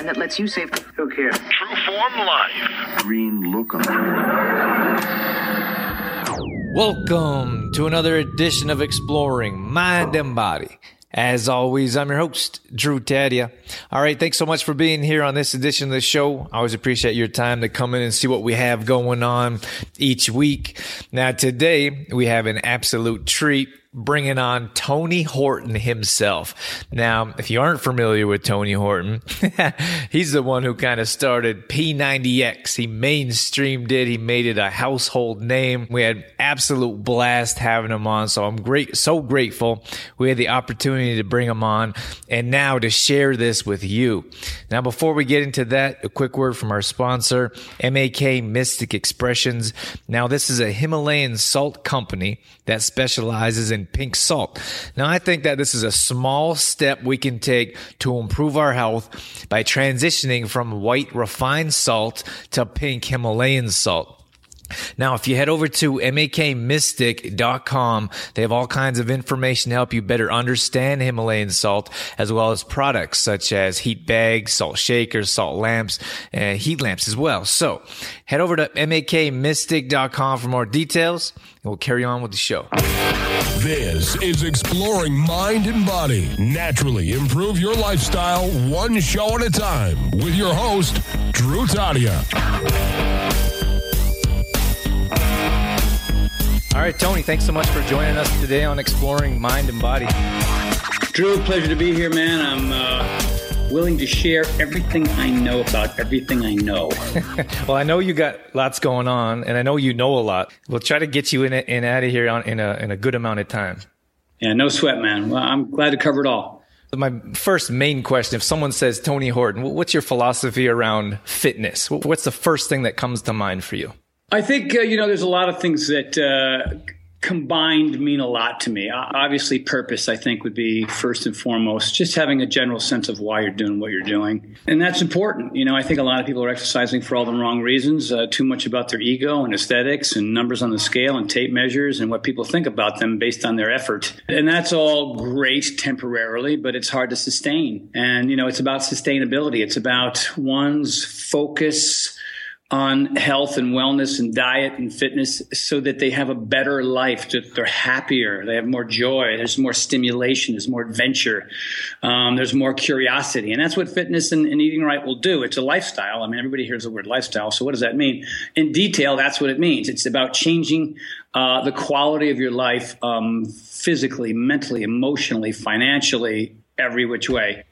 line that lets you save. Look here. True Form Life. Green look on. Welcome to another edition of Exploring Mind and Body. As always, I'm your host, Drew Tadia. All right, thanks so much for being here on this edition of the show. I always appreciate your time to come in and see what we have going on each week. Now, today, we have an absolute treat, bringing on Tony Horton himself. Now, if you aren't familiar with Tony Horton, he's the one who kind of started P90X. He mainstreamed it. He made it a household name. We had an absolute blast having him on, so I'm so grateful we had the opportunity to bring him on and now to share this with you. Now, before we get into that, a quick word from our sponsor, MAK Mystic Expressions. Now, this is a Himalayan salt company that specializes in pink salt. Now, I think that this is a small step we can take to improve our health by transitioning from white refined salt to pink Himalayan salt. Now, if you head over to makmystic.com, they have all kinds of information to help you better understand Himalayan salt, as well as products such as heat bags, salt shakers, salt lamps, and heat lamps as well. So head over to makmystic.com for more details, and we'll carry on with the show. This is Exploring Mind and Body. Naturally improve your lifestyle one show at a time with your host, Drew Tadia. All right, Tony, thanks so much for joining us today on Exploring Mind and Body. Drew, pleasure to be here, man. I'm willing to share everything I know about everything I know. Well, I know you got lots going on, and I know you know a lot. We'll try to get you in and out of here in a good amount of time. Yeah, no sweat, man. Well, I'm glad to cover it all. My first main question, if someone says Tony Horton, what's your philosophy around fitness? What's the first thing that comes to mind for you? I think, there's a lot of things that combined mean a lot to me. Obviously, purpose, I think, would be first and foremost, just having a general sense of why you're doing what you're doing. And that's important. I think a lot of people are exercising for all the wrong reasons, too much about their ego and aesthetics and numbers on the scale and tape measures and what people think about them based on their effort. And that's all great temporarily, but it's hard to sustain. And, it's about sustainability. It's about one's focus on health and wellness and diet and fitness so that they have a better life, that they're happier, they have more joy, there's more stimulation, there's more adventure, there's more curiosity. And that's what fitness and eating right will do. It's a lifestyle. I mean, everybody hears the word lifestyle. So what does that mean? In detail, that's what it means. It's about changing the quality of your life physically, mentally, emotionally, financially, every which way.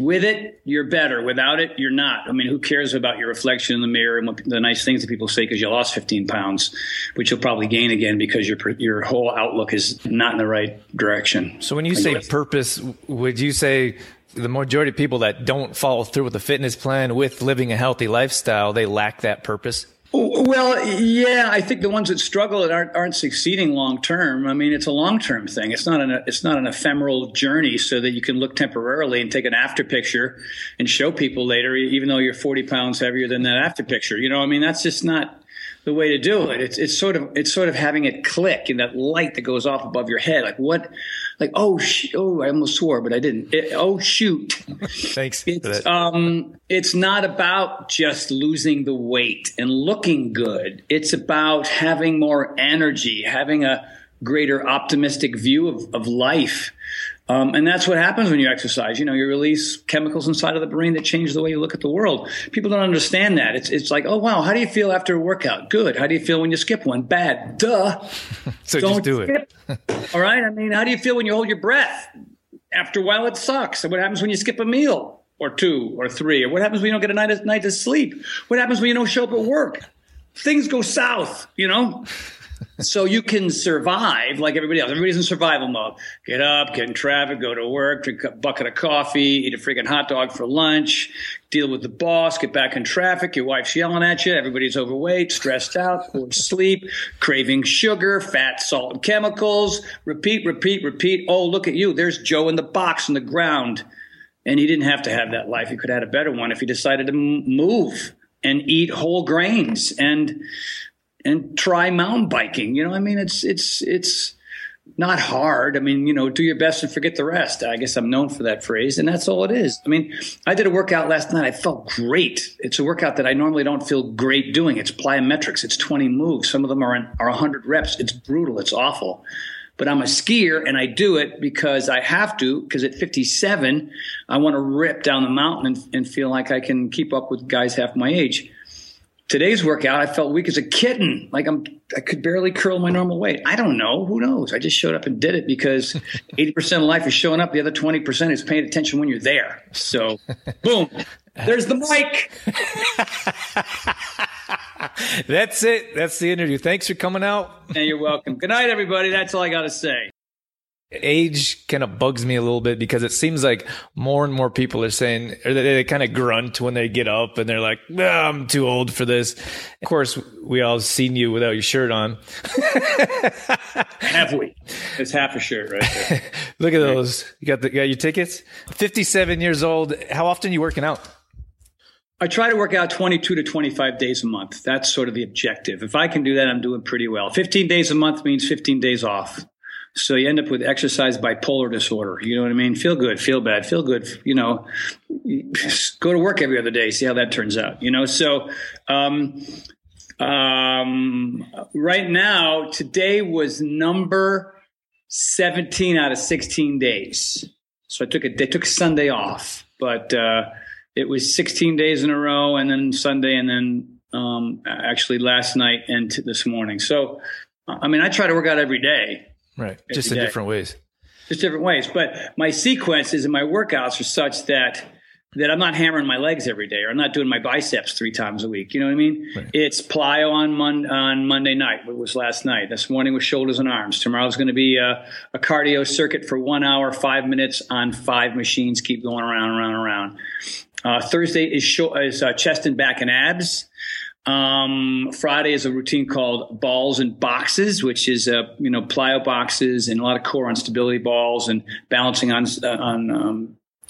With it, you're better. Without it, you're not. I mean, who cares about your reflection in the mirror and what the nice things that people say because you lost 15 pounds, which you'll probably gain again because your whole outlook is not in the right direction. So when you say purpose, would you say the majority of people that don't follow through with the fitness plan, with living a healthy lifestyle, they lack that purpose? Well, yeah, I think the ones that struggle and aren't succeeding long term. I mean, it's a long term thing. It's not an ephemeral journey so that you can look temporarily and take an after picture and show people later, even though you're 40 pounds heavier than that after picture. I mean, that's just not the way to do it. It's sort of having it click and that light that goes off above your head. Like what? Like I almost swore, but I didn't. Shoot! Thanks. It's not about just losing the weight and looking good. It's about having more energy, having a greater optimistic view of life. And that's what happens when you exercise. You release chemicals inside of the brain that change the way you look at the world. People don't understand that. It's like, oh, wow, how do you feel after a workout? Good. How do you feel when you skip one? Bad. Duh. So don't just do skip it. All right? I mean, how do you feel when you hold your breath? After a while, it sucks. And what happens when you skip a meal or two or three? Or what happens when you don't get a night to sleep? What happens when you don't show up at work? Things go south, So you can survive like everybody else. Everybody's in survival mode. Get up, get in traffic, go to work, drink a bucket of coffee, eat a freaking hot dog for lunch, deal with the boss, get back in traffic, your wife's yelling at you, everybody's overweight, stressed out, poor sleep, craving sugar, fat, salt, and chemicals. Repeat, repeat, repeat. Oh, look at you. There's Joe in the box on the ground. And he didn't have to have that life. He could have had a better one if he decided to move and eat whole grains and try mountain biking. It's not hard. I mean, you know, do your best and forget the rest. I guess I'm known for that phrase, and that's all it is. I mean, I did a workout last night. I felt great. It's a workout that I normally don't feel great doing. It's plyometrics. It's 20 moves. Some of them are 100 reps. It's brutal. It's awful. But I'm a skier, and I do it because I have to, because at 57, I want to rip down the mountain and feel like I can keep up with guys half my age. Today's workout, I felt weak as a kitten. Like I could barely curl my normal weight. I don't know. Who knows? I just showed up and did it because 80% of life is showing up. The other 20% is paying attention when you're there. So, boom. There's the mic. That's it. That's the interview. Thanks for coming out. And you're welcome. Good night, everybody. That's all I got to say. Age kind of bugs me a little bit because it seems like more and more people are saying, or they kind of grunt when they get up and they're like, oh, I'm too old for this. Of course, we all seen you without your shirt on. Have we? It's half a shirt right there. Look at those. You got your tickets? 57 years old. How often are you working out? I try to work out 22 to 25 days a month. That's sort of the objective. If I can do that, I'm doing pretty well. 15 days a month means 15 days off. So you end up with exercise bipolar disorder. You know what I mean? Feel good, feel bad, feel good. You know, go to work every other day, see how that turns out. You know, so right now, today was number 17 out of 16 days. So they took Sunday off, but it was 16 days in a row, and then Sunday, and then actually last night and this morning. So, I mean, I try to work out every day. Right. Just in different ways. Just different ways. But my sequences and my workouts are such that I'm not hammering my legs every day, or I'm not doing my biceps 3 times a week. You know what I mean? Right. It's plyo on Monday night, what was last night. This morning was shoulders and arms. Tomorrow's going to be a cardio circuit for 1 hour, 5 minutes on 5 machines. Keep going around, around, around. Thursday is chest and back and abs. Friday is a routine called balls and boxes, which is plyo boxes and a lot of core on stability balls and balancing on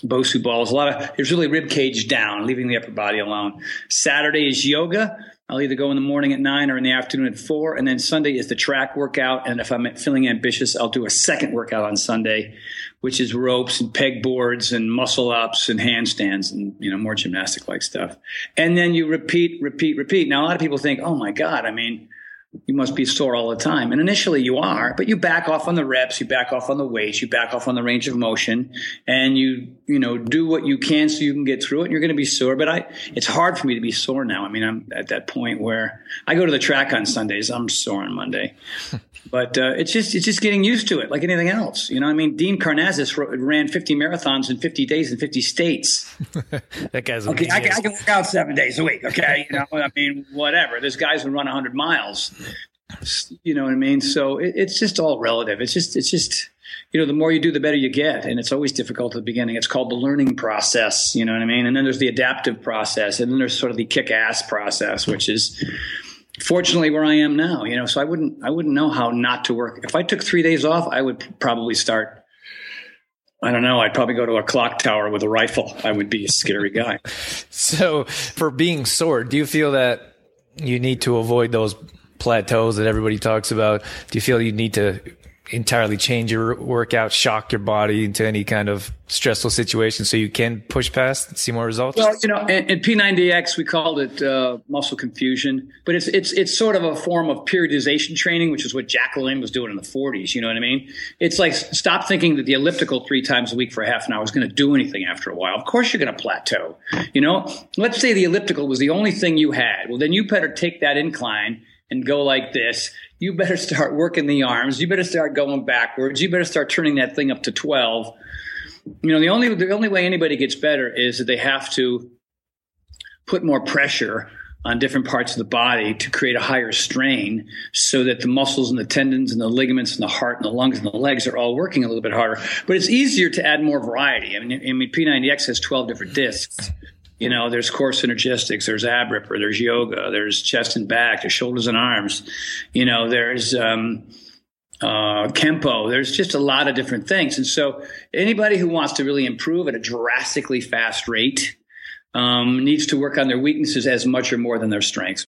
BOSU balls. It's really rib cage down, leaving the upper body alone. Saturday is yoga. I'll either go in the morning at 9 or in the afternoon at 4. And then Sunday is the track workout. And if I'm feeling ambitious, I'll do a second workout on Sunday, which is ropes and pegboards and muscle ups and handstands and, you know, more gymnastic like stuff. And then you repeat, repeat, repeat. Now, a lot of people think, oh my God, I mean, you must be sore all the time. And initially you are, but you back off on the reps, you back off on the weights, you back off on the range of motion, and you do what you can so you can get through it, and you're going to be sore. But it's hard for me to be sore now. I mean, I'm at that point where I go to the track on Sundays. I'm sore on Monday. But it's just getting used to it like anything else. You know what I mean? Dean Karnazes ran 50 marathons in 50 days in 50 states. That guy's okay. I can work out 7 days a week. Okay. You know, I mean, whatever. There's guys who run 100 miles. You know what I mean? So it's just all relative. It's just, you know, the more you do, the better you get. And it's always difficult at the beginning. It's called the learning process. You know what I mean? And then there's the adaptive process. And then there's sort of the kick ass process, which is fortunately where I am now, you know, so I wouldn't know how not to work. If I took 3 days off, I would probably start. I don't know. I'd probably go to a clock tower with a rifle. I would be a scary guy. So for being sore, do you feel that you need to avoid those plateaus that everybody talks about? Do you feel you need to entirely change your workout, shock your body into any kind of stressful situation so you can push past and see more results? Well, you know, in P90X, we called it muscle confusion, but it's sort of a form of periodization training, which is what Jack LaLanne was doing in the 40s. You know what I mean? It's like, stop thinking that the elliptical 3 times a week for half an hour is going to do anything after a while. Of course you're going to plateau. You know, let's say the elliptical was the only thing you had. Well, then you better take that incline and go like this. You better start working the arms. You better start going backwards. You better start turning that thing up to 12. You know, the only way anybody gets better is that they have to put more pressure on different parts of the body to create a higher strain so that the muscles and the tendons and the ligaments and the heart and the lungs and the legs are all working a little bit harder. But it's easier to add more variety. I mean P90X has 12 different discs. You know, there's core synergistics, there's ab ripper, there's yoga, there's chest and back, there's shoulders and arms, you know, there's Kempo, there's just a lot of different things. And so anybody who wants to really improve at a drastically fast rate needs to work on their weaknesses as much or more than their strengths.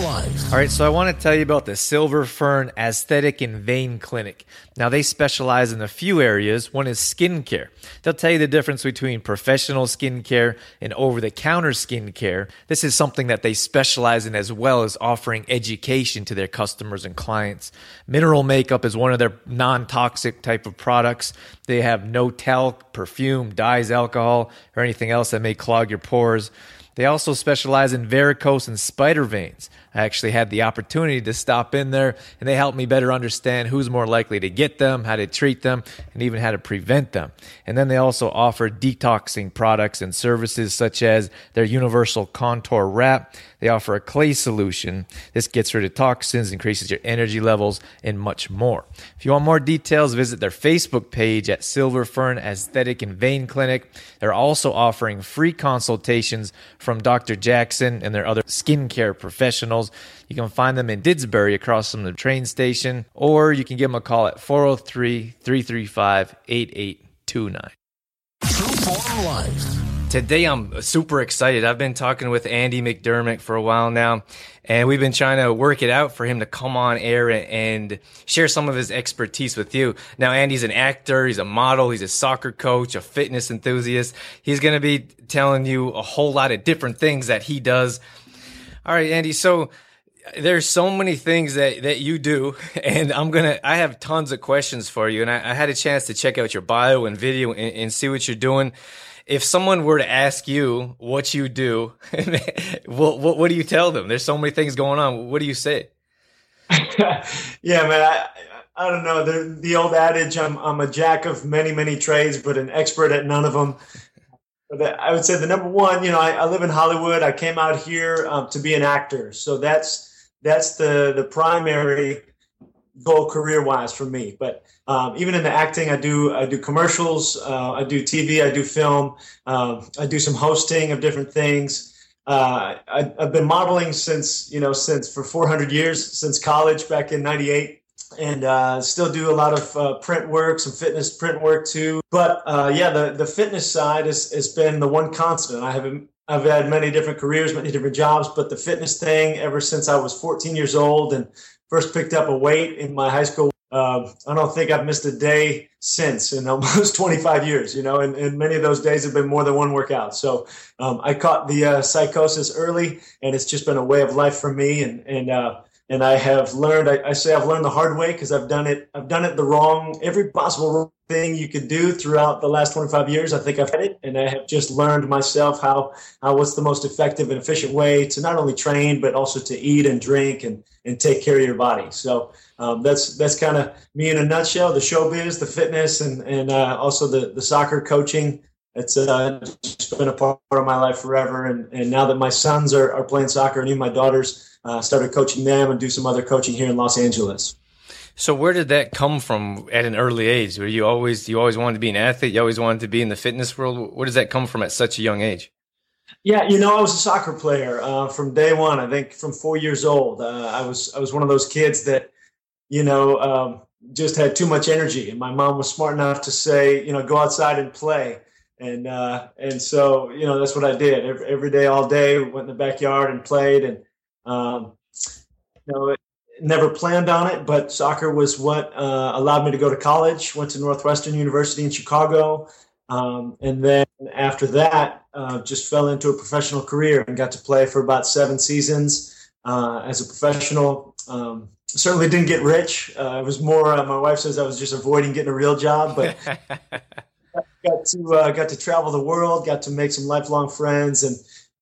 life. All right, so I want to tell you about the Silver Fern Aesthetic and Vein Clinic. Now, they specialize in a few areas. One is skincare. They'll tell you the difference between professional skincare and over-the-counter skincare. This is something that they specialize in, as well as offering education to their customers and clients. Mineral makeup is one of their non-toxic type of products. They have no talc, perfume, dyes, alcohol, or anything else that may clog your pores. They also specialize in varicose and spider veins. I actually had the opportunity to stop in there, and they helped me better understand who's more likely to get them, how to treat them, and even how to prevent them. And then they also offer detoxing products and services, such as their universal contour wrap. They offer a clay solution. This gets rid of toxins, increases your energy levels, and much more. If you want more details, visit their Facebook page at Silver Fern Aesthetic and Vein Clinic. They're also offering free consultations from Dr. Jackson and their other skincare professionals. You can find them in Didsbury across from the train station, or you can give them a call at 403-335-8829. Today, I'm super excited. I've been talking with Andy McDermott for a while now, and we've been trying to work it out for him to come on air and share some of his expertise with you. Now, Andy's an actor, he's a model, he's a soccer coach, a fitness enthusiast. He's going to be telling you a whole lot of different things that he does. All right, Andy, so there's so many things that you do, and I have tons of questions for you, and I had a chance to check out your bio and video and see what you're doing. If someone were to ask you what you do, what do you tell them? There's so many things going on. What do you say? Yeah, man, I don't know. The old adage, I'm a jack of many, many trades, but an expert at none of them. But I would say the number one, I live in Hollywood. I came out here to be an actor. So that's the primary goal career-wise for me. But even in the acting, I do commercials, I do TV, I do film, I do some hosting of different things. I've been modeling since for 400 years, since college back in 98, and still do a lot of print work, some fitness print work too. But the fitness side has been the one constant. I've had many different careers, many different jobs, but the fitness thing ever since I was 14 years old and first picked up a weight in my high school. I don't think I've missed a day since in almost 25 years, and many of those days have been more than one workout. So I caught the psychosis early, and it's just been a way of life for me. And I have learned, I say I've learned the hard way because I've done it the wrong, every possible thing you could do throughout the last 25 years. I think I've had it, and I have just learned myself how what's the most effective and efficient way to not only train, but also to eat and drink and take care of your body. So that's kind of me in a nutshell, the showbiz, the fitness, and also the soccer coaching. It's been a part of my life forever. And now that my sons are playing soccer, and even my daughters, started coaching them, and do some other coaching here in Los Angeles. So where did that come from at an early age? Were you always wanted to be an athlete? You always wanted to be in the fitness world? Where does that come from at such a young age? Yeah, I was a soccer player from day one. I think from 4 years old, I was one of those kids that, just had too much energy. And my mom was smart enough to say, go outside and play. And so, that's what I did every day, all day. Went in the backyard and played, and never planned on it, but soccer was what allowed me to go to college. Went to Northwestern University in Chicago, and then after that, just fell into a professional career and got to play for about 7 seasons as a professional. Certainly didn't get rich. It was more. My wife says I was just avoiding getting a real job, but got to travel the world, got to make some lifelong friends, and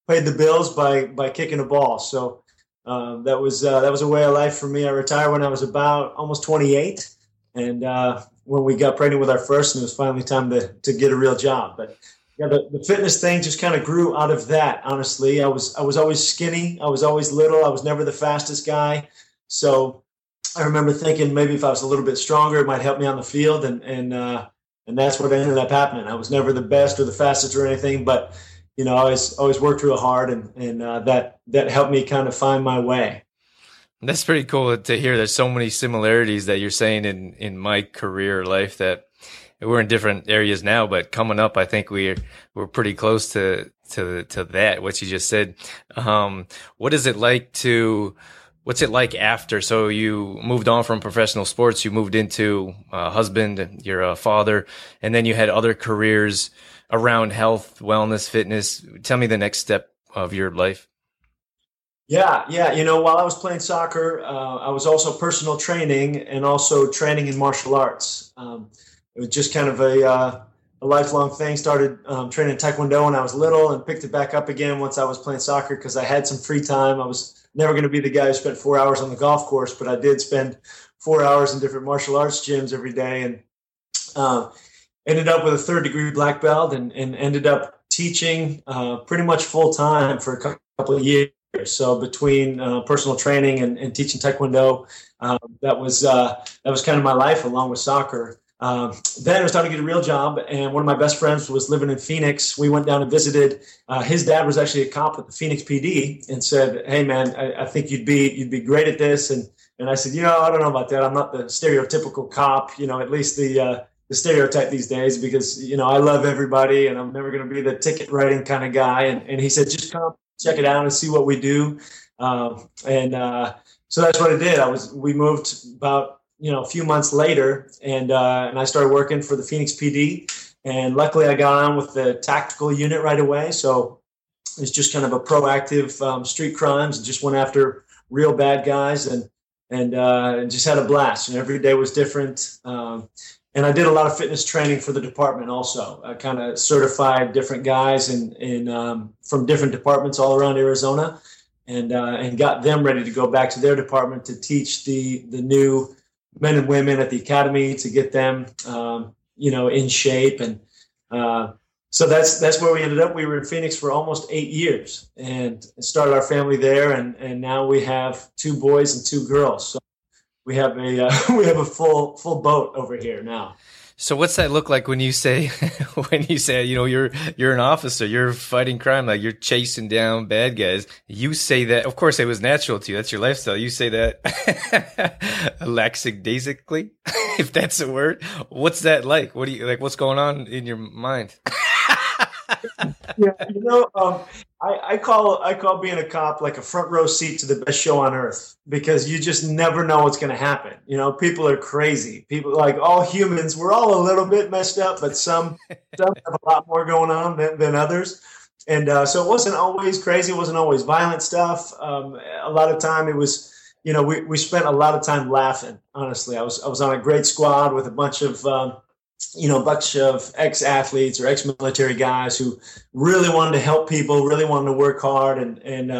paid the bills by kicking a ball. So. That was a way of life for me. I retired when I was about almost 28, and when we got pregnant with our first, and it was finally time to get a real job. But yeah, the fitness thing just kind of grew out of that. Honestly, I was always skinny. I was always little. I was never the fastest guy. So I remember thinking maybe if I was a little bit stronger, it might help me on the field, and that's what ended up happening. I was never the best or the fastest or anything, but. I always worked real hard, and that helped me kind of find my way. That's pretty cool to hear. There's so many similarities that you're saying in my career life that we're in different areas now, but coming up, I think we're pretty close to that, what you just said. What is it like to, what's it like after? So you moved on from professional sports, you moved into husband, you're a father, and then you had other careers around health, wellness, fitness. Tell me the next step of your life. Yeah. You know, while I was playing soccer, I was also personal training and also training in martial arts. It was just kind of a lifelong thing. Started training Taekwondo when I was little and picked it back up again once I was playing soccer because I had some free time. I was never going to be the guy who spent 4 hours on the golf course, but I did spend 4 hours in different martial arts gyms every day, and ended up with a 3rd degree black belt, and ended up teaching pretty much full time for a couple of years. So between personal training and teaching Taekwondo, that was kind of my life along with soccer. Then it was time to get a real job, and one of my best friends was living in Phoenix. We went down and visited. His dad was actually a cop at the Phoenix PD, and said, "Hey, man, I think you'd be great at this." And I said, "You know, I don't know about that. I'm not the stereotypical cop. You know, at least the stereotype these days, because you know I love everybody, and I'm never going to be the ticket writing kind of guy." And he said, "Just come check it out and see what we do." So that's what I did. We moved about, you know, a few months later, and I started working for the Phoenix PD, and luckily I got on with the tactical unit right away. So it's just kind of a proactive street crimes, and just went after real bad guys, and just had a blast. And every day was different. And I did a lot of fitness training for the department also. I kind of certified different guys in from different departments all around Arizona, and got them ready to go back to their department to teach the new men and women at the academy, to get them, you know, in shape. And so that's where we ended up. We were in Phoenix for almost 8 years and started our family there. And now we have 2 boys and 2 girls. So we have a full boat over here now. So what's that look like when you say, you know, you're an officer, you're fighting crime, like you're chasing down bad guys. You say that, of course, it was natural to you. That's your lifestyle. You say that lackadaisically, if that's a word. What's that like? What do you like? What's going on in your mind? Yeah, you know, I call being a cop like a front row seat to the best show on earth, because you just never know what's going to happen. You know, people are crazy. People, like all humans, we're all a little bit messed up, but some have a lot more going on than others. And so it wasn't always crazy. It wasn't always violent stuff. A lot of time it was, you know, we spent a lot of time laughing. Honestly, I was on a great squad with a bunch of ex-athletes or ex-military guys who really wanted to help people, really wanted to work hard. And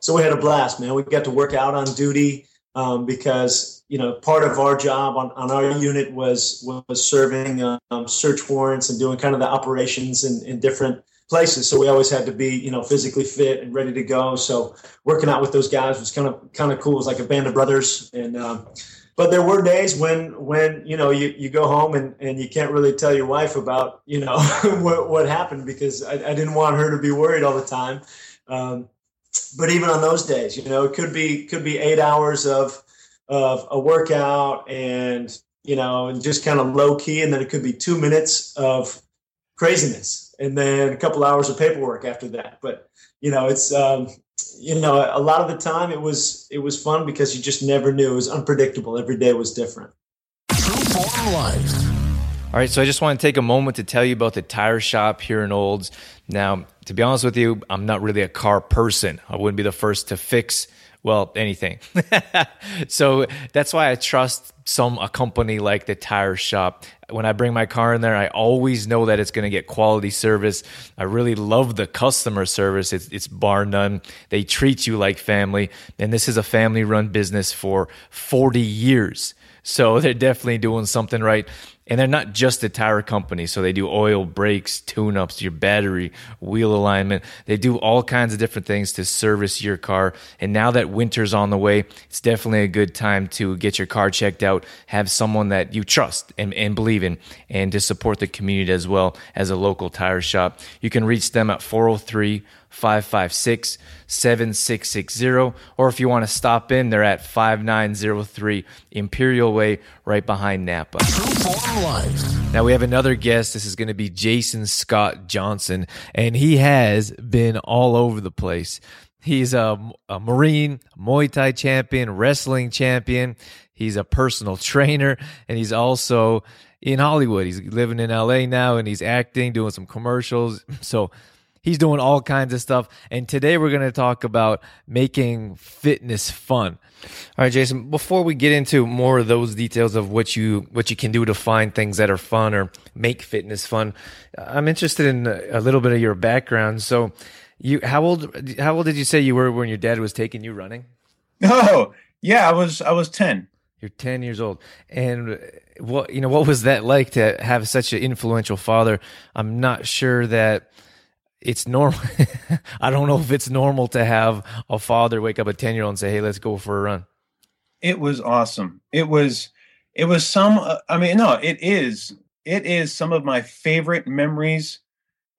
so we had a blast, man. We got to work out on duty because, you know, part of our job on our unit was serving search warrants and doing kind of the operations in different places. So we always had to be, you know, physically fit and ready to go. So working out with those guys was kind of cool. It was like a band of brothers. But there were days when you know, you go home and you can't really tell your wife about, you know, what happened, because I didn't want her to be worried all the time. But even on those days, you know, it could be 8 hours of a workout, and, you know, just kind of low key. And then it could be 2 minutes of craziness, and then a couple hours of paperwork after that. But, you know, it's, you know, a lot of the time it was fun because you just never knew. It was unpredictable. Every day was different. All right, so I just want to take a moment to tell you about the tire shop here in Olds. Now, to be honest with you, I'm not really a car person. I wouldn't be the first to fix, well, anything. So that's why I trust a company like the tire shop. When I bring my car in there, I always know that it's going to get quality service. I really love the customer service. It's bar none. They treat you like family. And this is a family-run business for 40 years. So they're definitely doing something right. And they're not just a tire company. So they do oil, brakes, tune-ups, your battery, wheel alignment. They do all kinds of different things to service your car. And now that winter's on the way, it's definitely a good time to get your car checked out, have someone that you trust and believe in, and to support the community as well as a local tire shop. You can reach them at 403-556-7660. Or if you want to stop in, they're at 5903 Imperial Way, right behind Napa. life. Now we have another guest. This is going to be Jason Scott Johnson, and he has been all over the place. He's a Marine, Muay Thai champion, wrestling champion. He's a personal trainer, and he's also in Hollywood. He's living in LA now, and he's acting, doing some commercials. So he's doing all kinds of stuff. And today we're going to talk about making fitness fun. All right, Jason, before we get into more of those details of what you can do to find things that are fun or make fitness fun, I'm interested in a little bit of your background. So how old did you say you were when your dad was taking you running? Oh, yeah, I was 10. You're 10 years old. And what was that like to have such an influential father? I'm not sure that it's normal. I don't know if it's normal to have a father wake up a 10-year-old and say, "Hey, let's go for a run." It was awesome. It is some of my favorite memories,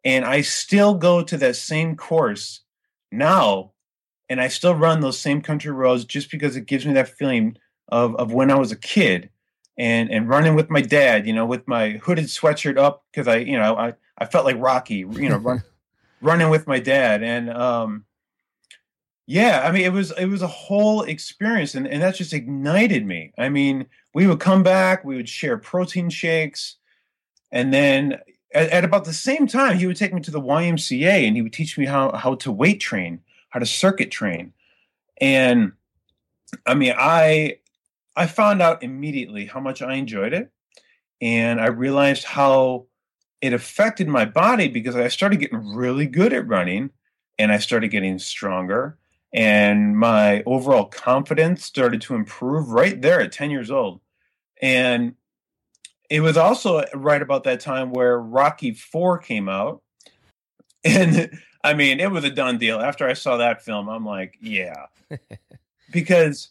and I still go to that same course now, and I still run those same country roads just because it gives me that feeling of when I was a kid and running with my dad, with my hooded sweatshirt up because I felt like Rocky, running with my dad. And it was a whole experience, and that just ignited me. I mean, we would come back, we would share protein shakes, and then at about the same time he would take me to the YMCA and he would teach me how to weight train, how to circuit train. And I mean, I found out immediately how much I enjoyed it, and I realized how it affected my body because I started getting really good at running, and I started getting stronger, and my overall confidence started to improve right there at 10 years old. And it was also right about that time where Rocky IV came out. And I mean, it was a done deal. After I saw that film, I'm like, yeah, because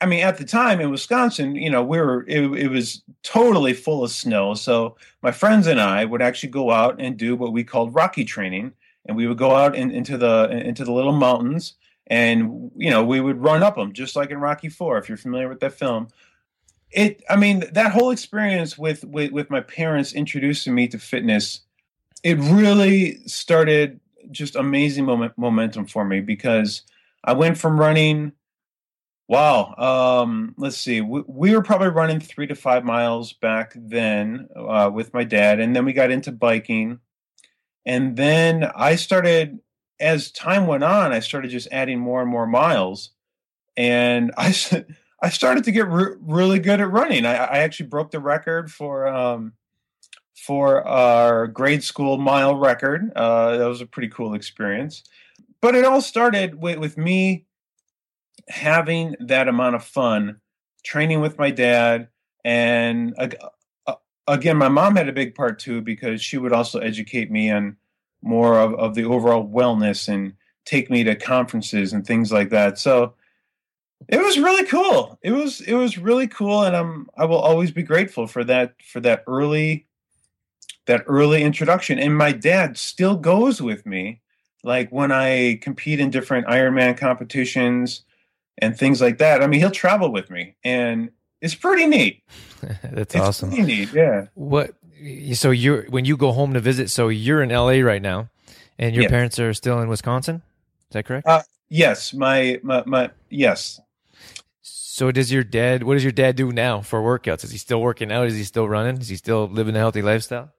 I mean, at the time in Wisconsin, it was totally full of snow. So my friends and I would actually go out and do what we called Rocky training, and we would go out into the little mountains, and we would run up them just like in Rocky IV. If you're familiar with that film, that whole experience with my parents introducing me to fitness, it really started just amazing momentum for me because I went from running. Wow. Let's see. We were probably running 3 to 5 miles back then with my dad. And then we got into biking. And then I started, as time went on, I started just adding more and more miles. And I started to get really good at running. I actually broke the record for our grade school mile record. That was a pretty cool experience. But it all started with me having that amount of fun training with my dad. And again, my mom had a big part too, because she would also educate me on more of the overall wellness and take me to conferences and things like that. So it was really cool. It was really cool. And I will always be grateful for that early introduction. And my dad still goes with me. Like when I compete in different Ironman competitions and things like that. I mean, he'll travel with me, and it's pretty neat. That's awesome. Pretty neat, yeah. So when you go home to visit, so you're in LA right now, and your parents are still in Wisconsin? Is that correct? Yes, my yes. So what does your dad do now for workouts? Is he still working out? Is he still running? Is he still living a healthy lifestyle?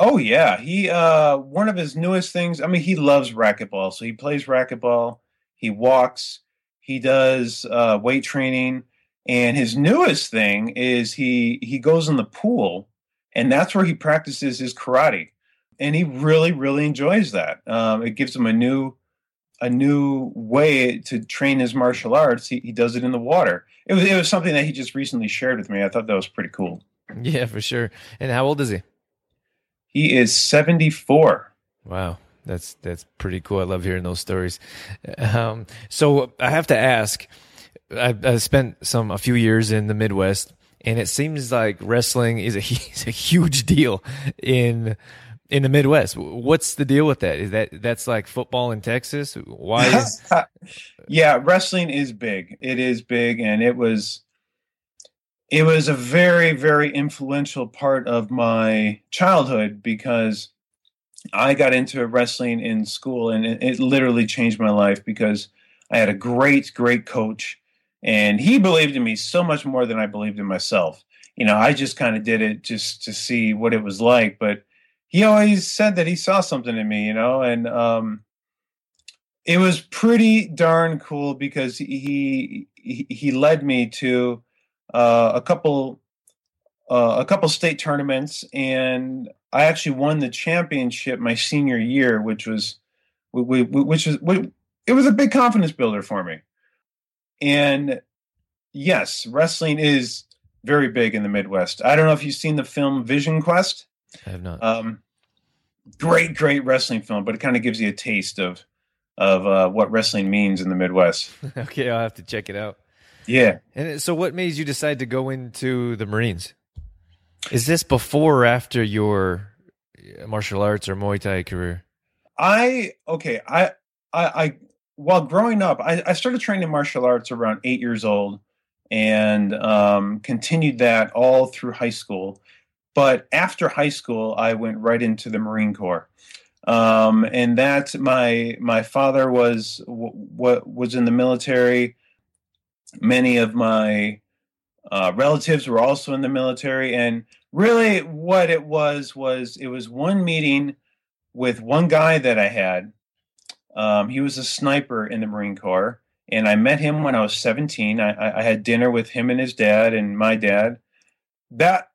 Oh yeah. He one of his newest things, I mean, he loves racquetball. So he plays racquetball, he walks, he does weight training, and his newest thing is he goes in the pool, and that's where he practices his karate, and he really, really enjoys that. It gives him a new way to train his martial arts. He does it in the water. It was something that he just recently shared with me. I thought that was pretty cool. Yeah, for sure. And how old is he? He is 74. Wow. That's pretty cool. I love hearing those stories. So I have to ask, I spent a few years in the Midwest, and it seems like wrestling is a huge deal in the Midwest. What's the deal with that? Is that's like football in Texas? Why? Yeah, wrestling is big. It is big, and it was It was a very, very influential part of my childhood because I got into wrestling in school, and it literally changed my life because I had a great, great coach, and he believed in me so much more than I believed in myself. You know, I just kind of did it just to see what it was like, but he always said that he saw something in me, you know, and it was pretty darn cool because he led me to a couple state tournaments, and I actually won the championship my senior year, which was it was a big confidence builder for me. And yes, wrestling is very big in the Midwest. I don't know if you've seen the film Vision Quest. I have not. Great wrestling film, but it kind of gives you a taste of what wrestling means in the Midwest. Okay, I'll have to check it out. Yeah. And so what made you decide to go into the Marines? Is this before or after your martial arts or Muay Thai career? While growing up, I started training martial arts around 8 years old and continued that all through high school. But after high school, I went right into the Marine Corps. And that's my father was in the military. Many of my relatives were also in the military. And really what it was it was one meeting with one guy that I had. He was a sniper in the Marine Corps, and I met him when I was 17. I had dinner with him and his dad and my dad. That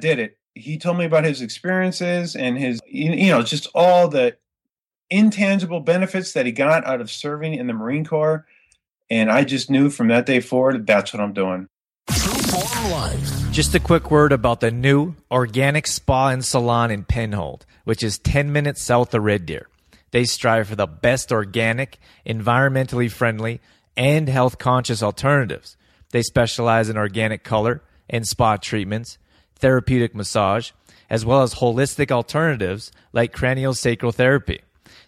did it. He told me about his experiences and his, you know, just all the intangible benefits that he got out of serving in the Marine Corps. And I just knew from that day forward, that's what I'm doing. Just a quick word about the new organic spa and salon in Penhold, which is 10 minutes south of Red Deer. They strive for the best organic, environmentally friendly, and health-conscious alternatives. They specialize in organic color and spa treatments, therapeutic massage, as well as holistic alternatives like craniosacral therapy.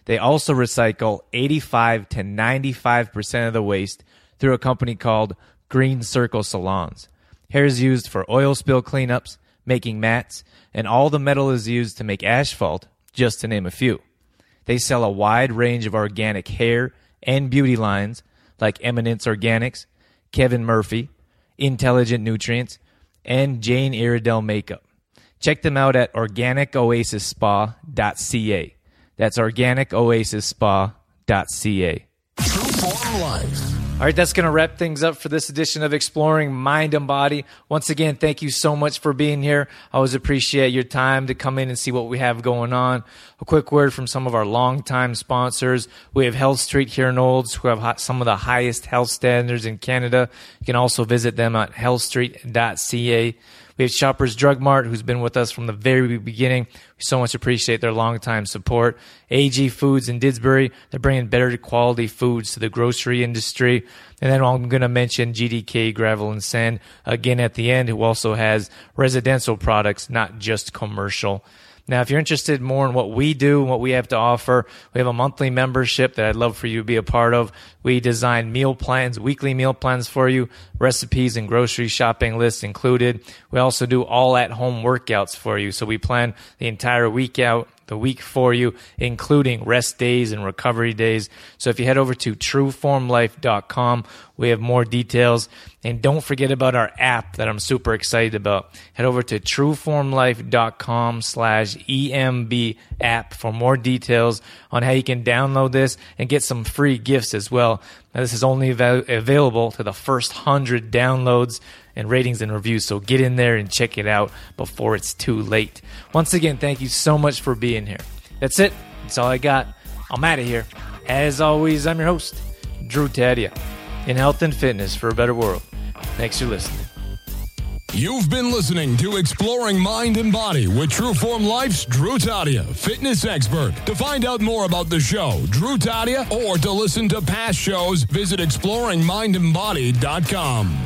They also recycle 85 to 95% of the waste through a company called Green Circle Salons. Hair is used for oil spill cleanups, making mats, and all the metal is used to make asphalt, just to name a few. They sell a wide range of organic hair and beauty lines like Eminence Organics, Kevin Murphy, Intelligent Nutrients, and Jane Iredale Makeup. Check them out at OrganicOasisSpa.ca. That's OrganicOasisSpa.ca. All right, that's going to wrap things up for this edition of Exploring Mind and Body. Once again, thank you so much for being here. I always appreciate your time to come in and see what we have going on. A quick word from some of our longtime sponsors. We have Health Street here in Olds, who have some of the highest health standards in Canada. You can also visit them at healthstreet.ca. We have Shoppers Drug Mart, who's been with us from the very beginning. We so much appreciate their longtime support. AG Foods in Didsbury, they're bringing better quality foods to the grocery industry. And then I'm going to mention GDK Gravel and Sand again at the end, who also has residential products, not just commercial. Now, if you're interested more in what we do and what we have to offer, we have a monthly membership that I'd love for you to be a part of. We design meal plans, weekly meal plans for you, recipes and grocery shopping lists included. We also do all at-home workouts for you. So we plan the entire week out, the week for you, including rest days and recovery days. So if you head over to TrueFormLife.com, we have more details. And don't forget about our app that I'm super excited about. Head over to TrueFormLife.com/EMB app for more details on how you can download this and get some free gifts as well. Now, this is only available to the first 100 downloads and ratings and reviews, so get in there and check it out before it's too late. Once again, thank you so much for being here. That's it. That's all I got. I'm out of here. As always, I'm your host, Drew Taddea, in health and fitness for a better world. Thanks for listening. You've been listening to Exploring Mind and Body with True Form Life's Drew Taddea, fitness expert. To find out more about the show, Drew Taddea, or to listen to past shows, visit exploringmindandbody.com.